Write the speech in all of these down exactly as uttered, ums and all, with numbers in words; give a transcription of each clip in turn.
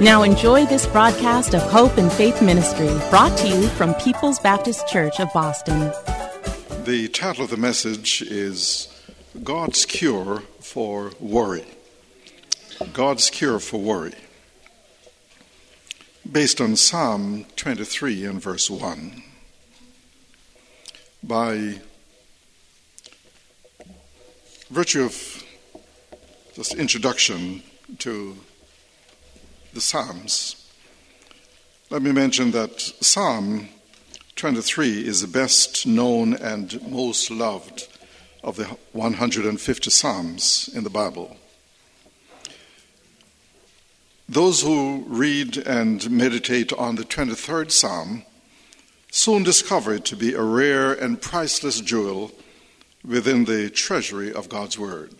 Now enjoy this broadcast of Hope and Faith Ministry, brought to you from People's Baptist Church of Boston. The title of the message is God's Cure for Worry. God's Cure for Worry. Based on Psalm twenty-three and verse one, by virtue of this introduction to the Psalms, let me mention that Psalm twenty-three is the best known and most loved of the one hundred fifty Psalms in the Bible. Those who read and meditate on the twenty-third Psalm soon discover it to be a rare and priceless jewel within the treasury of God's Word.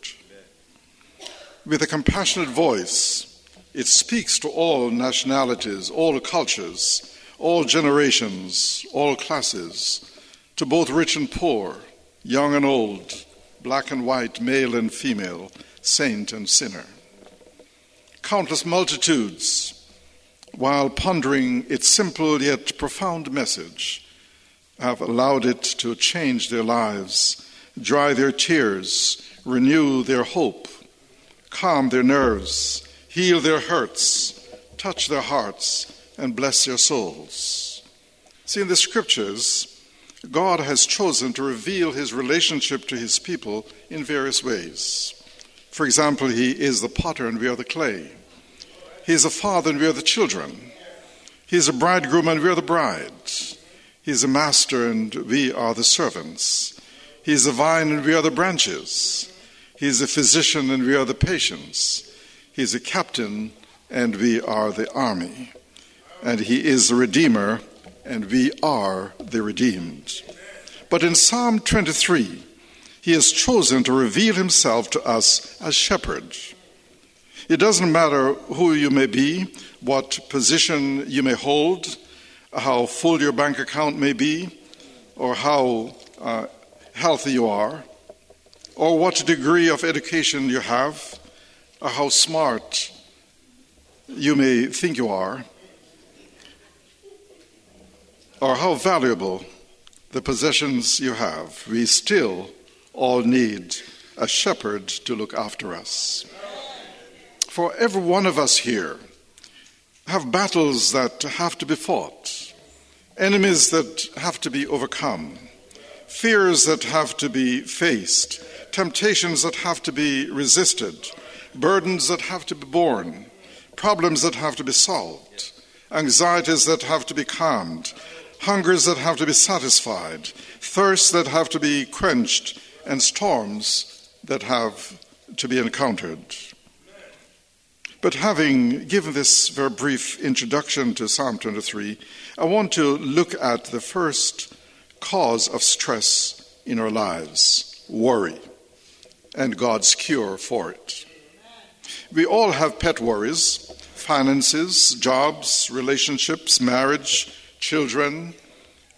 With a compassionate voice, it speaks to all nationalities, all cultures, all generations, all classes, to both rich and poor, young and old, black and white, male and female, saint and sinner. Countless multitudes, while pondering its simple yet profound message, have allowed it to change their lives, dry their tears, renew their hope, calm their nerves, heal their hurts, touch their hearts, and bless their souls. See, in the scriptures, God has chosen to reveal his relationship to his people in various ways. For example, he is the potter and we are the clay. He is a father and we are the children. He is a bridegroom and we are the bride. He is a master and we are the servants. He is a vine and we are the branches. He is a physician and we are the patients. He is a captain, and we are the army. And he is the redeemer, and we are the redeemed. But in Psalm twenty-three, he has chosen to reveal himself to us as shepherd. It doesn't matter who you may be, what position you may hold, how full your bank account may be, or how uh, healthy you are, or what degree of education you have, or how smart you may think you are, or how valuable the possessions you have. We still all need a shepherd to look after us. For every one of us here have battles that have to be fought, enemies that have to be overcome, fears that have to be faced, temptations that have to be resisted, burdens that have to be borne, problems that have to be solved, anxieties that have to be calmed, hungers that have to be satisfied, thirsts that have to be quenched, and storms that have to be encountered. But having given this very brief introduction to Psalm twenty-three, I want to look at the first cause of stress in our lives, worry, and God's cure for it. We all have pet worries: finances, jobs, relationships, marriage, children,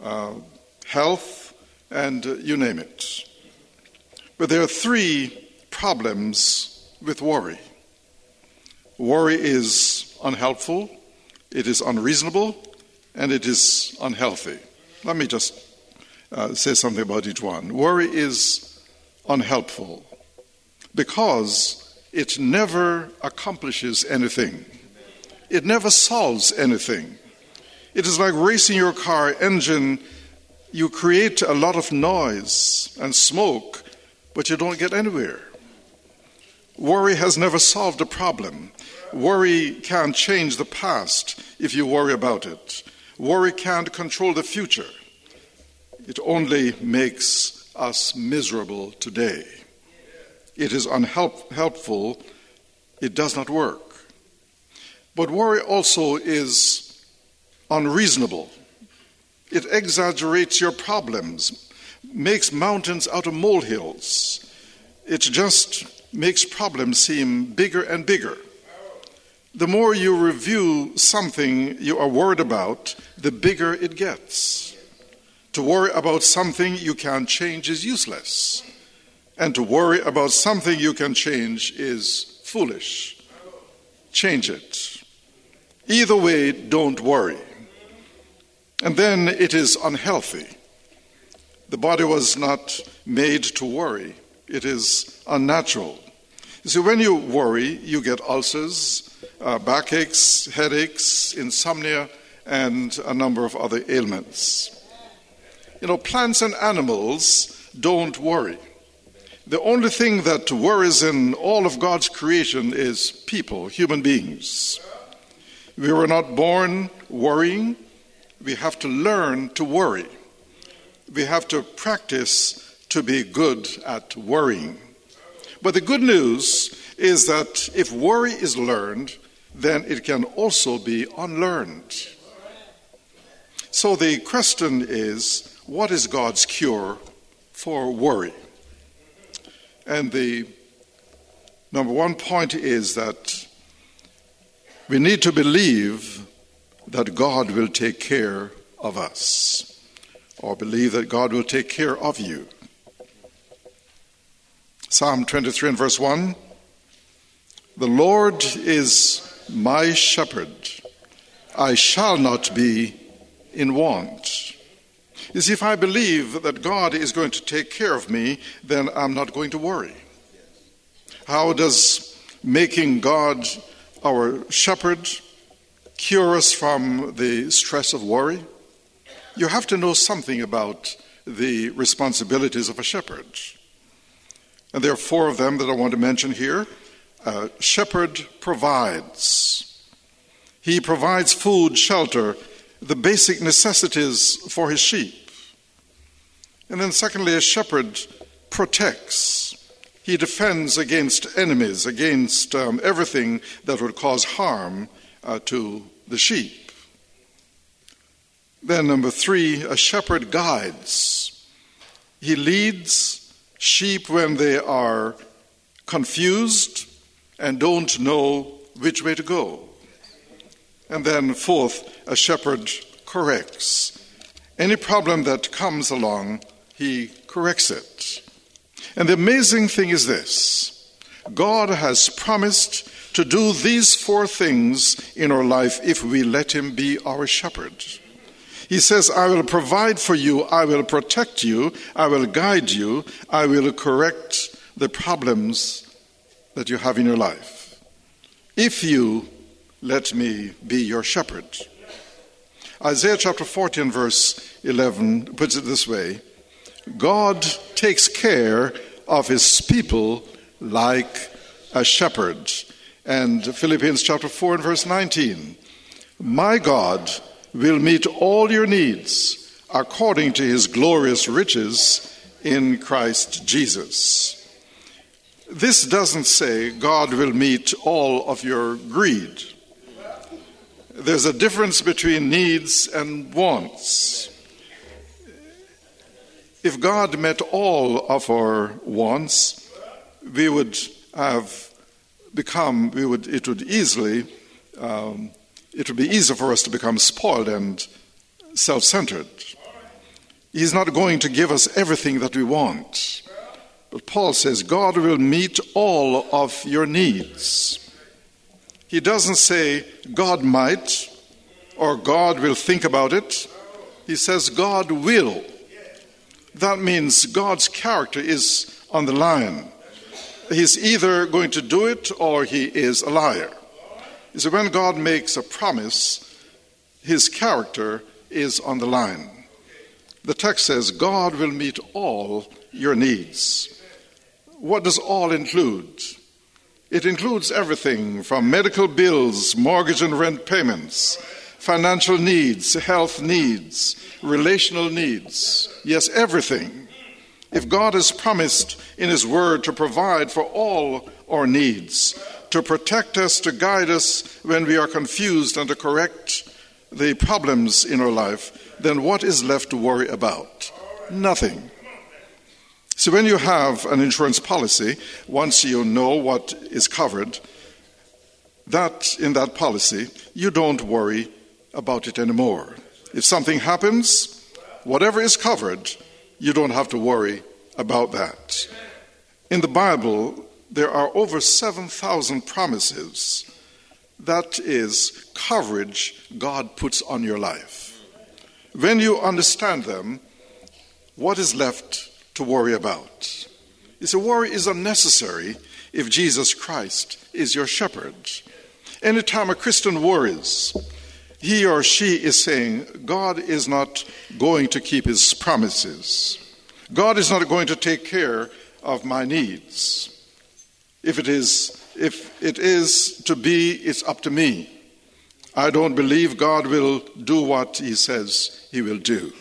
uh, health, and uh, you name it. But there are three problems with worry. Worry is unhelpful, it is unreasonable, and it is unhealthy. Let me just uh, say something about each one. Worry is unhelpful because it never accomplishes anything. It never solves anything. It is like racing your car engine. You create a lot of noise and smoke, but you don't get anywhere. Worry has never solved a problem. Worry can't change the past if you worry about it. Worry can't control the future. It only makes us miserable today. It is unhelpful. It does not work. But worry also is unreasonable. It exaggerates your problems, makes mountains out of molehills. It just makes problems seem bigger and bigger. The more you review something you are worried about, the bigger it gets. To worry about something you can't change is useless. And to worry about something you can change is foolish. Change it. Either way, don't worry. And then it is unhealthy. The body was not made to worry. It is unnatural. You see, when you worry, you get ulcers, uh, backaches, headaches, insomnia, and a number of other ailments. You know, plants and animals don't worry. The only thing that worries in all of God's creation is people, human beings. We were not born worrying. We have to learn to worry. We have to practice to be good at worrying. But the good news is that if worry is learned, then it can also be unlearned. So the question is, what is God's cure for worry? And the number one point is that we need to believe that God will take care of us, or believe that God will take care of you. Psalm twenty-three and verse one, "The Lord is my shepherd. I shall not be in want." You see, if I believe that God is going to take care of me, then I'm not going to worry. How does making God our shepherd cure us from the stress of worry? You have to know something about the responsibilities of a shepherd. And there are four of them that I want to mention here. A shepherd provides. He provides food, shelter, the basic necessities for his sheep. And then secondly, a shepherd protects. He defends against enemies, against um, everything that would cause harm Uh, to the sheep. Then number three, a shepherd guides. He leads sheep when they are confused and don't know which way to go. And then fourth, a shepherd corrects. Any problem that comes along, he corrects it. And the amazing thing is this: God has promised to do these four things in our life if we let him be our shepherd. He says, "I will provide for you, I will protect you, I will guide you, I will correct the problems that you have in your life, if you let me be your shepherd." Isaiah chapter forty and verse eleven puts it this way: God takes care of his people like a shepherd. And Philippians chapter four and verse nineteen, "My God will meet all your needs according to his glorious riches in Christ Jesus." This doesn't say God will meet all of your greed. There's a difference between needs and wants. If God met all of our wants, we would have become, we would, it would easily, um, it would be easier for us to become spoiled and self-centered. He's not going to give us everything that we want. But Paul says, God will meet all of your needs. He doesn't say, God might, or God will think about it. He says, God will. That means God's character is on the line. He's either going to do it or he is a liar. So when God makes a promise, His character is on the line. The text says, God will meet all your needs. What does all include? It includes everything from medical bills, mortgage and rent payments, financial needs, health needs, relational needs. Yes, everything. If God has promised in His Word to provide for all our needs, to protect us, to guide us when we are confused, and to correct the problems in our life, then what is left to worry about? Nothing. So when you have an insurance policy, once you know what is covered, that in that policy, you don't worry about it anymore. If something happens, whatever is covered, you don't have to worry about that. In the Bible, there are over seven thousand promises. That is coverage God puts on your life. When you understand them, what is left to worry about? You see, worry is unnecessary if Jesus Christ is your shepherd. Anytime a Christian worries, he or she is saying, God is not going to keep His promises. God is not going to take care of my needs. If it is, if it is to be, it's up to me. I don't believe God will do what He says He will do.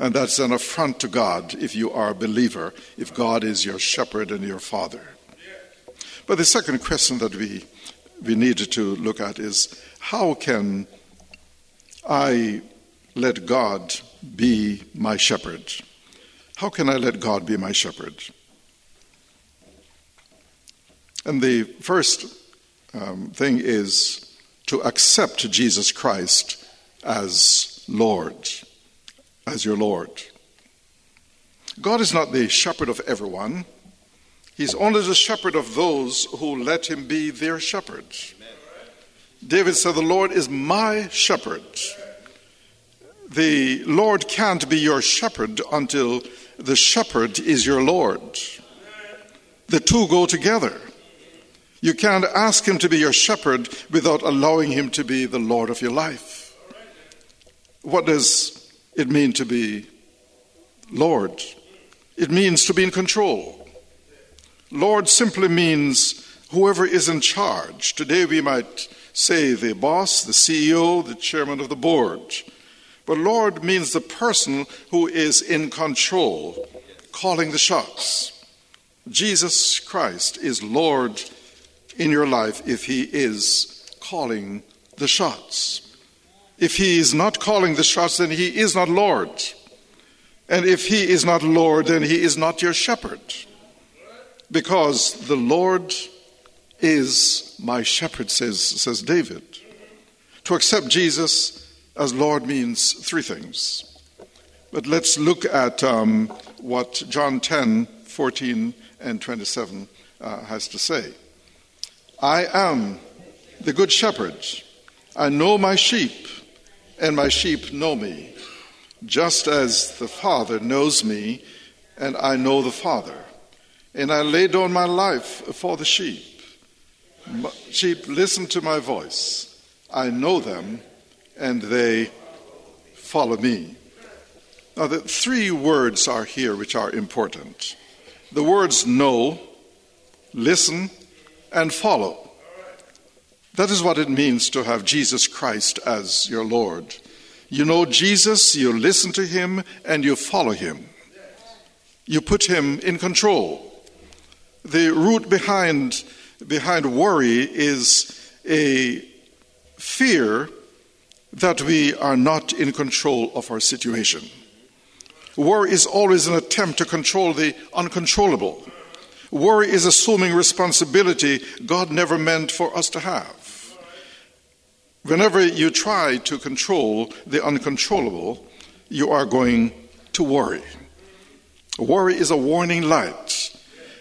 And that's an affront to God if you are a believer, if God is your shepherd and your father. But the second question that we, we needed to look at is, how can I let God be my shepherd? How can I let God be my shepherd? And the first um, thing is to accept Jesus Christ as Lord, as your Lord. God is not the shepherd of everyone. He's only the shepherd of those who let Him be their shepherd. David said, the Lord is my shepherd. The Lord can't be your shepherd until the shepherd is your Lord. The two go together. You can't ask Him to be your shepherd without allowing Him to be the Lord of your life. What does it mean to be Lord? It means to be in control. Lord simply means whoever is in charge. Today we might say the boss, the C E O, the chairman of the board. But Lord means the person who is in control, calling the shots. Jesus Christ is Lord in your life if He is calling the shots. If He is not calling the shots, then He is not Lord. And if He is not Lord, then He is not your shepherd. Because the Lord is my shepherd, says, says David. To accept Jesus as Lord means three things. But let's look at um, what John ten, fourteen, and twenty-seven uh, has to say. I am the good shepherd. I know my sheep, and my sheep know me, just as the Father knows me, and I know the Father. And I lay down my life for the sheep. My sheep listen to my voice. I know them, and they follow me. Now, the three words are here which are important. The words know, listen, and follow. That is what it means to have Jesus Christ as your Lord. You know Jesus, you listen to Him, and you follow Him. You put Him in control. The root behind behind worry is a fear that we are not in control of our situation. Worry is always an attempt to control the uncontrollable. Worry is assuming responsibility God never meant for us to have. Whenever you try to control the uncontrollable, you are going to worry. Worry is a warning light.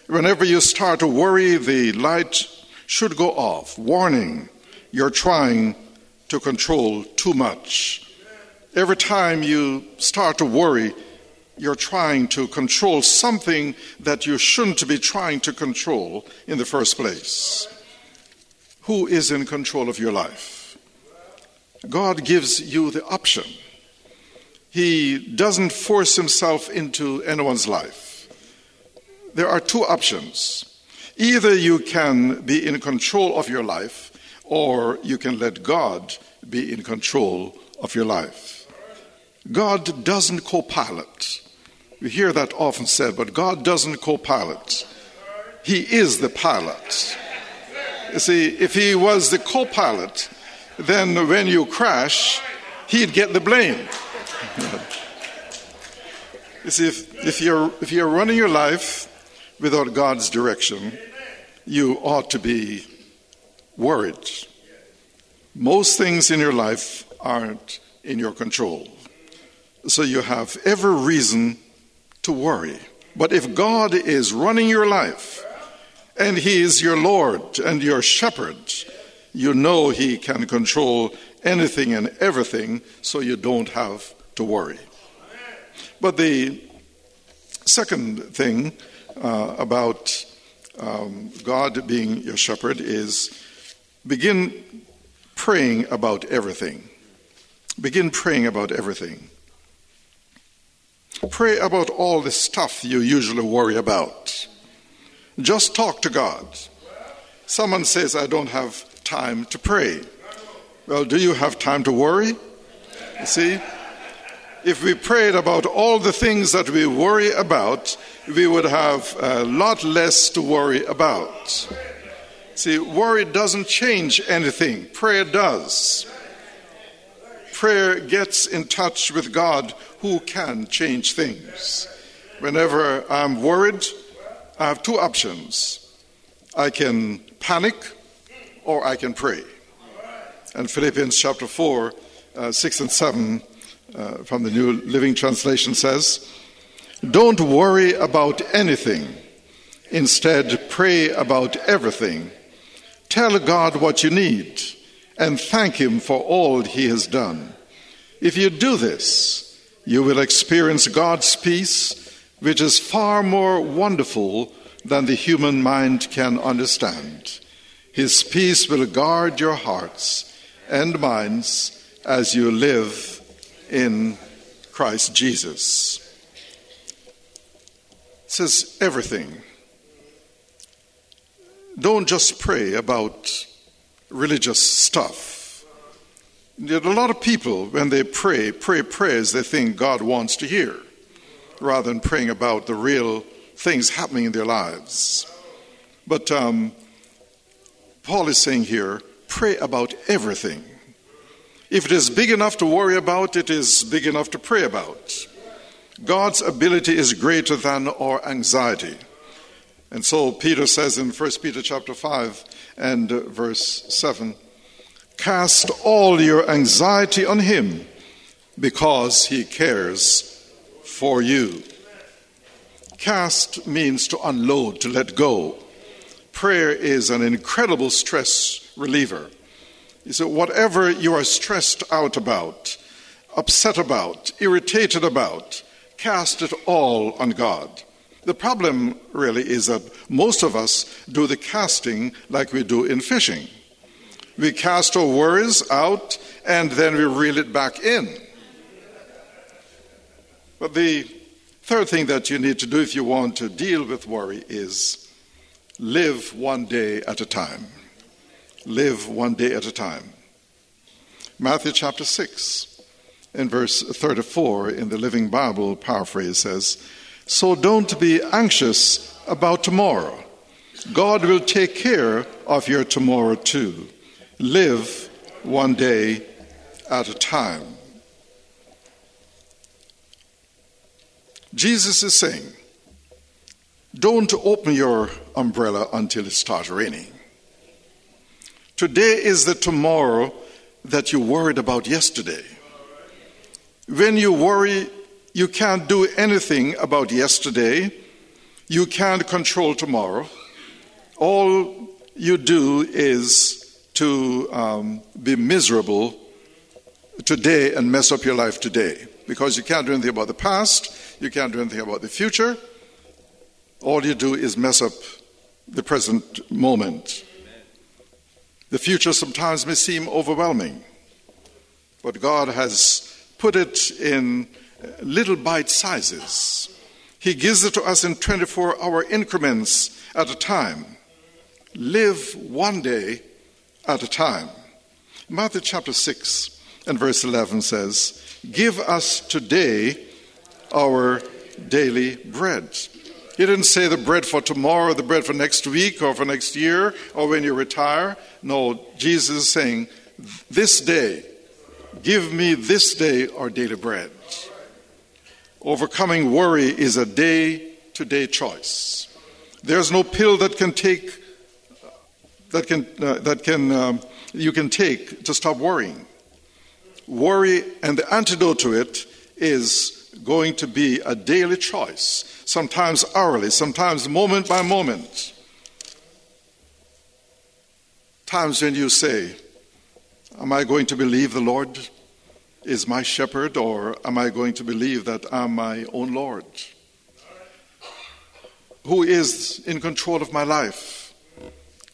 Whenever you start to worry, the light should go off. Warning, you're trying to control too much. Every time you start to worry, you're trying to control something that you shouldn't be trying to control in the first place. Who is in control of your life? God gives you the option. He doesn't force himself into anyone's life. There are two options. Either you can be in control of your life, or you can let God be in control of your life. God doesn't co-pilot. We hear that often said, but God doesn't co-pilot. He is the pilot. You see, if he was the co-pilot, then when you crash, he'd get the blame. You see, if, if, you're, if you're running your life without God's direction, you ought to be worried. Most things in your life aren't in your control. So you have every reason to worry. But if God is running your life, and he is your Lord and your shepherd, you know he can control anything and everything, so you don't have to worry. But the second thing uh, about um, God being your shepherd is begin praying about everything. Begin praying about everything. Pray about all the stuff you usually worry about. Just talk to God. Someone says, I don't have time to pray. Well, do you have time to worry? You see, if we prayed about all the things that we worry about, we would have a lot less to worry about. See, worry doesn't change anything. Prayer does. Prayer gets in touch with God, who can change things. Whenever I'm worried, I have two options. I can panic, or I can pray. And Philippians chapter four, uh, six and seven uh, from the New Living Translation says, don't worry about anything. Instead, pray about everything. Tell God what you need and thank him for all he has done. If you do this, you will experience God's peace, which is far more wonderful than the human mind can understand. His peace will guard your hearts and minds as you live in Christ Jesus. It says everything. Don't just pray about religious stuff. There are a lot of people, when they pray, pray prayers they think God wants to hear, rather than praying about the real things happening in their lives. But um, Paul is saying here, pray about everything. If it is big enough to worry about, it is big enough to pray about. God's ability is greater than our anxiety. And so Peter says in First Peter chapter five and verse seven, cast all your anxiety on him because he cares for you. Cast means to unload, to let go. Prayer is an incredible stress reliever. You see, whatever you are stressed out about, upset about, irritated about, cast it all on God. The problem really is that most of us do the casting like we do in fishing. We cast our worries out and then we reel it back in. But the third thing that you need to do if you want to deal with worry is live one day at a time. Live one day at a time. Matthew chapter six and verse thirty-four in the Living Bible paraphrase says, so don't be anxious about tomorrow. God will take care of your tomorrow too. Live one day at a time. Jesus is saying, don't open your umbrella until it starts raining. Today is the tomorrow that you worried about yesterday. When you worry, you can't do anything about yesterday. You can't control tomorrow. All you do is to um, be miserable today and mess up your life today, because you can't do anything about the past. You can't do anything about the future. All you do is mess up the present moment. The future sometimes may seem overwhelming. But God has put it in little bite sizes. He gives it to us in twenty-four hour increments at a time. Live one day at a time. Matthew chapter six and verse eleven says, "Give us today our daily bread." He didn't say the bread for tomorrow, the bread for next week or for next year or when you retire. No, Jesus is saying, this day, give me this day our daily bread. Overcoming worry is a day-to-day choice. There's no pill that can take that can uh, that can um, you can take to stop worrying. Worry, and the antidote to it is going to be a daily choice, sometimes hourly, sometimes moment by moment. Times when you say, am I going to believe the Lord is my shepherd, or am I going to believe that I'm my own Lord? Who is in control of my life?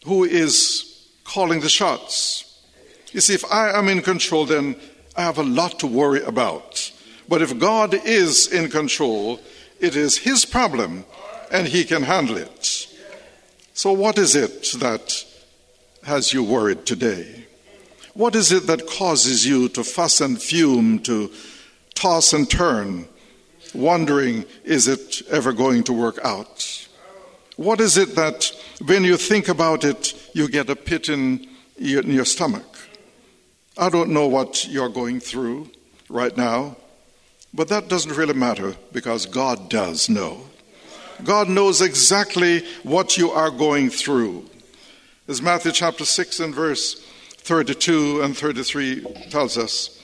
Who is calling the shots? You see, if I am in control, then I have a lot to worry about. But if God is in control, it is His problem, and He can handle it. So what is it that has you worried today? What is it that causes you to fuss and fume, to toss and turn, wondering, is it ever going to work out? What is it that when you think about it, you get a pit in your stomach? I don't know what you're going through right now, but that doesn't really matter because God does know. God knows exactly what you are going through. As Matthew chapter six and verse thirty-two and thirty-three tells us,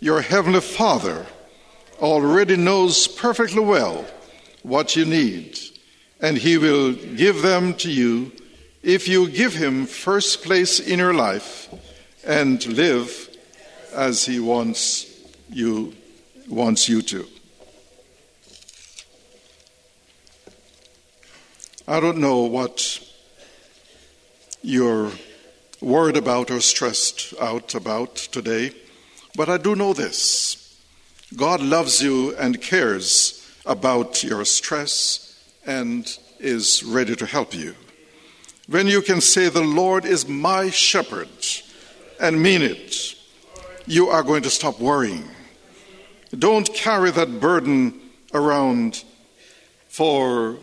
your heavenly Father already knows perfectly well what you need, and He will give them to you if you give Him first place in your life and live as He wants you wants you to. I don't know what your worried about or stressed out about today, but I do know this. God loves you and cares about your stress and is ready to help you. When you can say, the Lord is my shepherd, and mean it, you are going to stop worrying. Don't carry that burden around for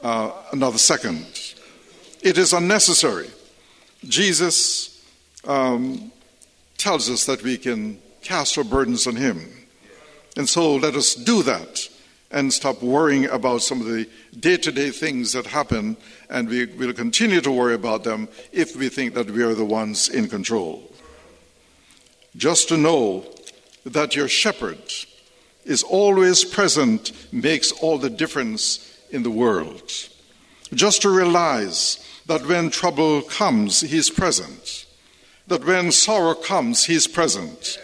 uh, another second. It is unnecessary. Jesus um, tells us that we can cast our burdens on Him. And so let us do that and stop worrying about some of the day-to-day things that happen, and we will continue to worry about them if we think that we are the ones in control. Just to know that your shepherd is always present makes all the difference in the world. Just to realize that when trouble comes, He's present. That when sorrow comes, He's present.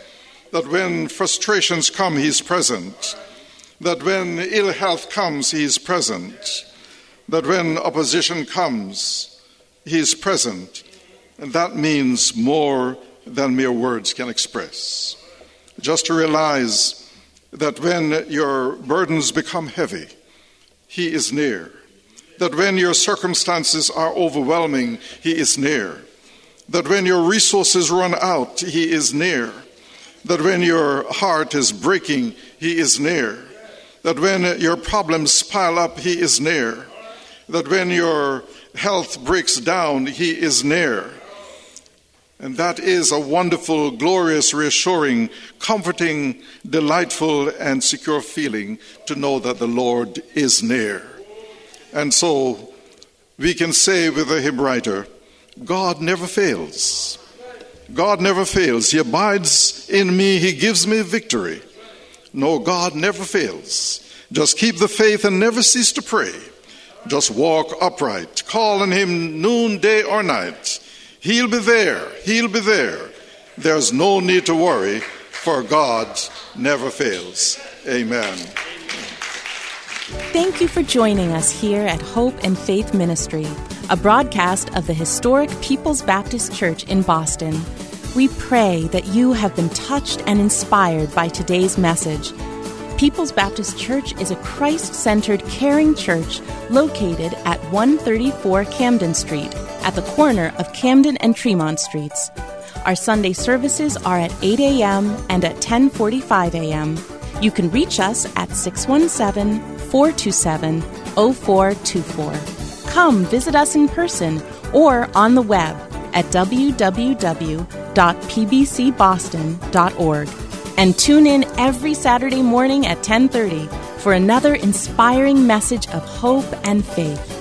That when frustrations come, He's present. That when ill health comes, He's present. That when opposition comes, He's present. And that means more than mere words can express. Just to realize that when your burdens become heavy, He is near. That when your circumstances are overwhelming, He is near. That when your resources run out, He is near. That when your heart is breaking, He is near. That when your problems pile up, He is near. That when your health breaks down, He is near. And that is a wonderful, glorious, reassuring, comforting, delightful, and secure feeling to know that the Lord is near. And so we can say with the hymn writer, God never fails. God never fails. He abides in me. He gives me victory. No, God never fails. Just keep the faith and never cease to pray. Just walk upright. Call on Him noon, day, or night. He'll be there. He'll be there. There's no need to worry, for God never fails. Amen. Thank you for joining us here at Hope and Faith Ministry, a broadcast of the historic People's Baptist Church in Boston. We pray that you have been touched and inspired by today's message. People's Baptist Church is a Christ-centered, caring church located at one thirty-four Camden Street, at the corner of Camden and Tremont Streets. Our Sunday services are at eight a.m. and at ten forty-five a.m. You can reach us at six one seven, four two seven, zero four two four. Come visit us in person or on the web at w w w dot p b c boston dot org. And tune in every Saturday morning at ten thirty for another inspiring message of hope and faith.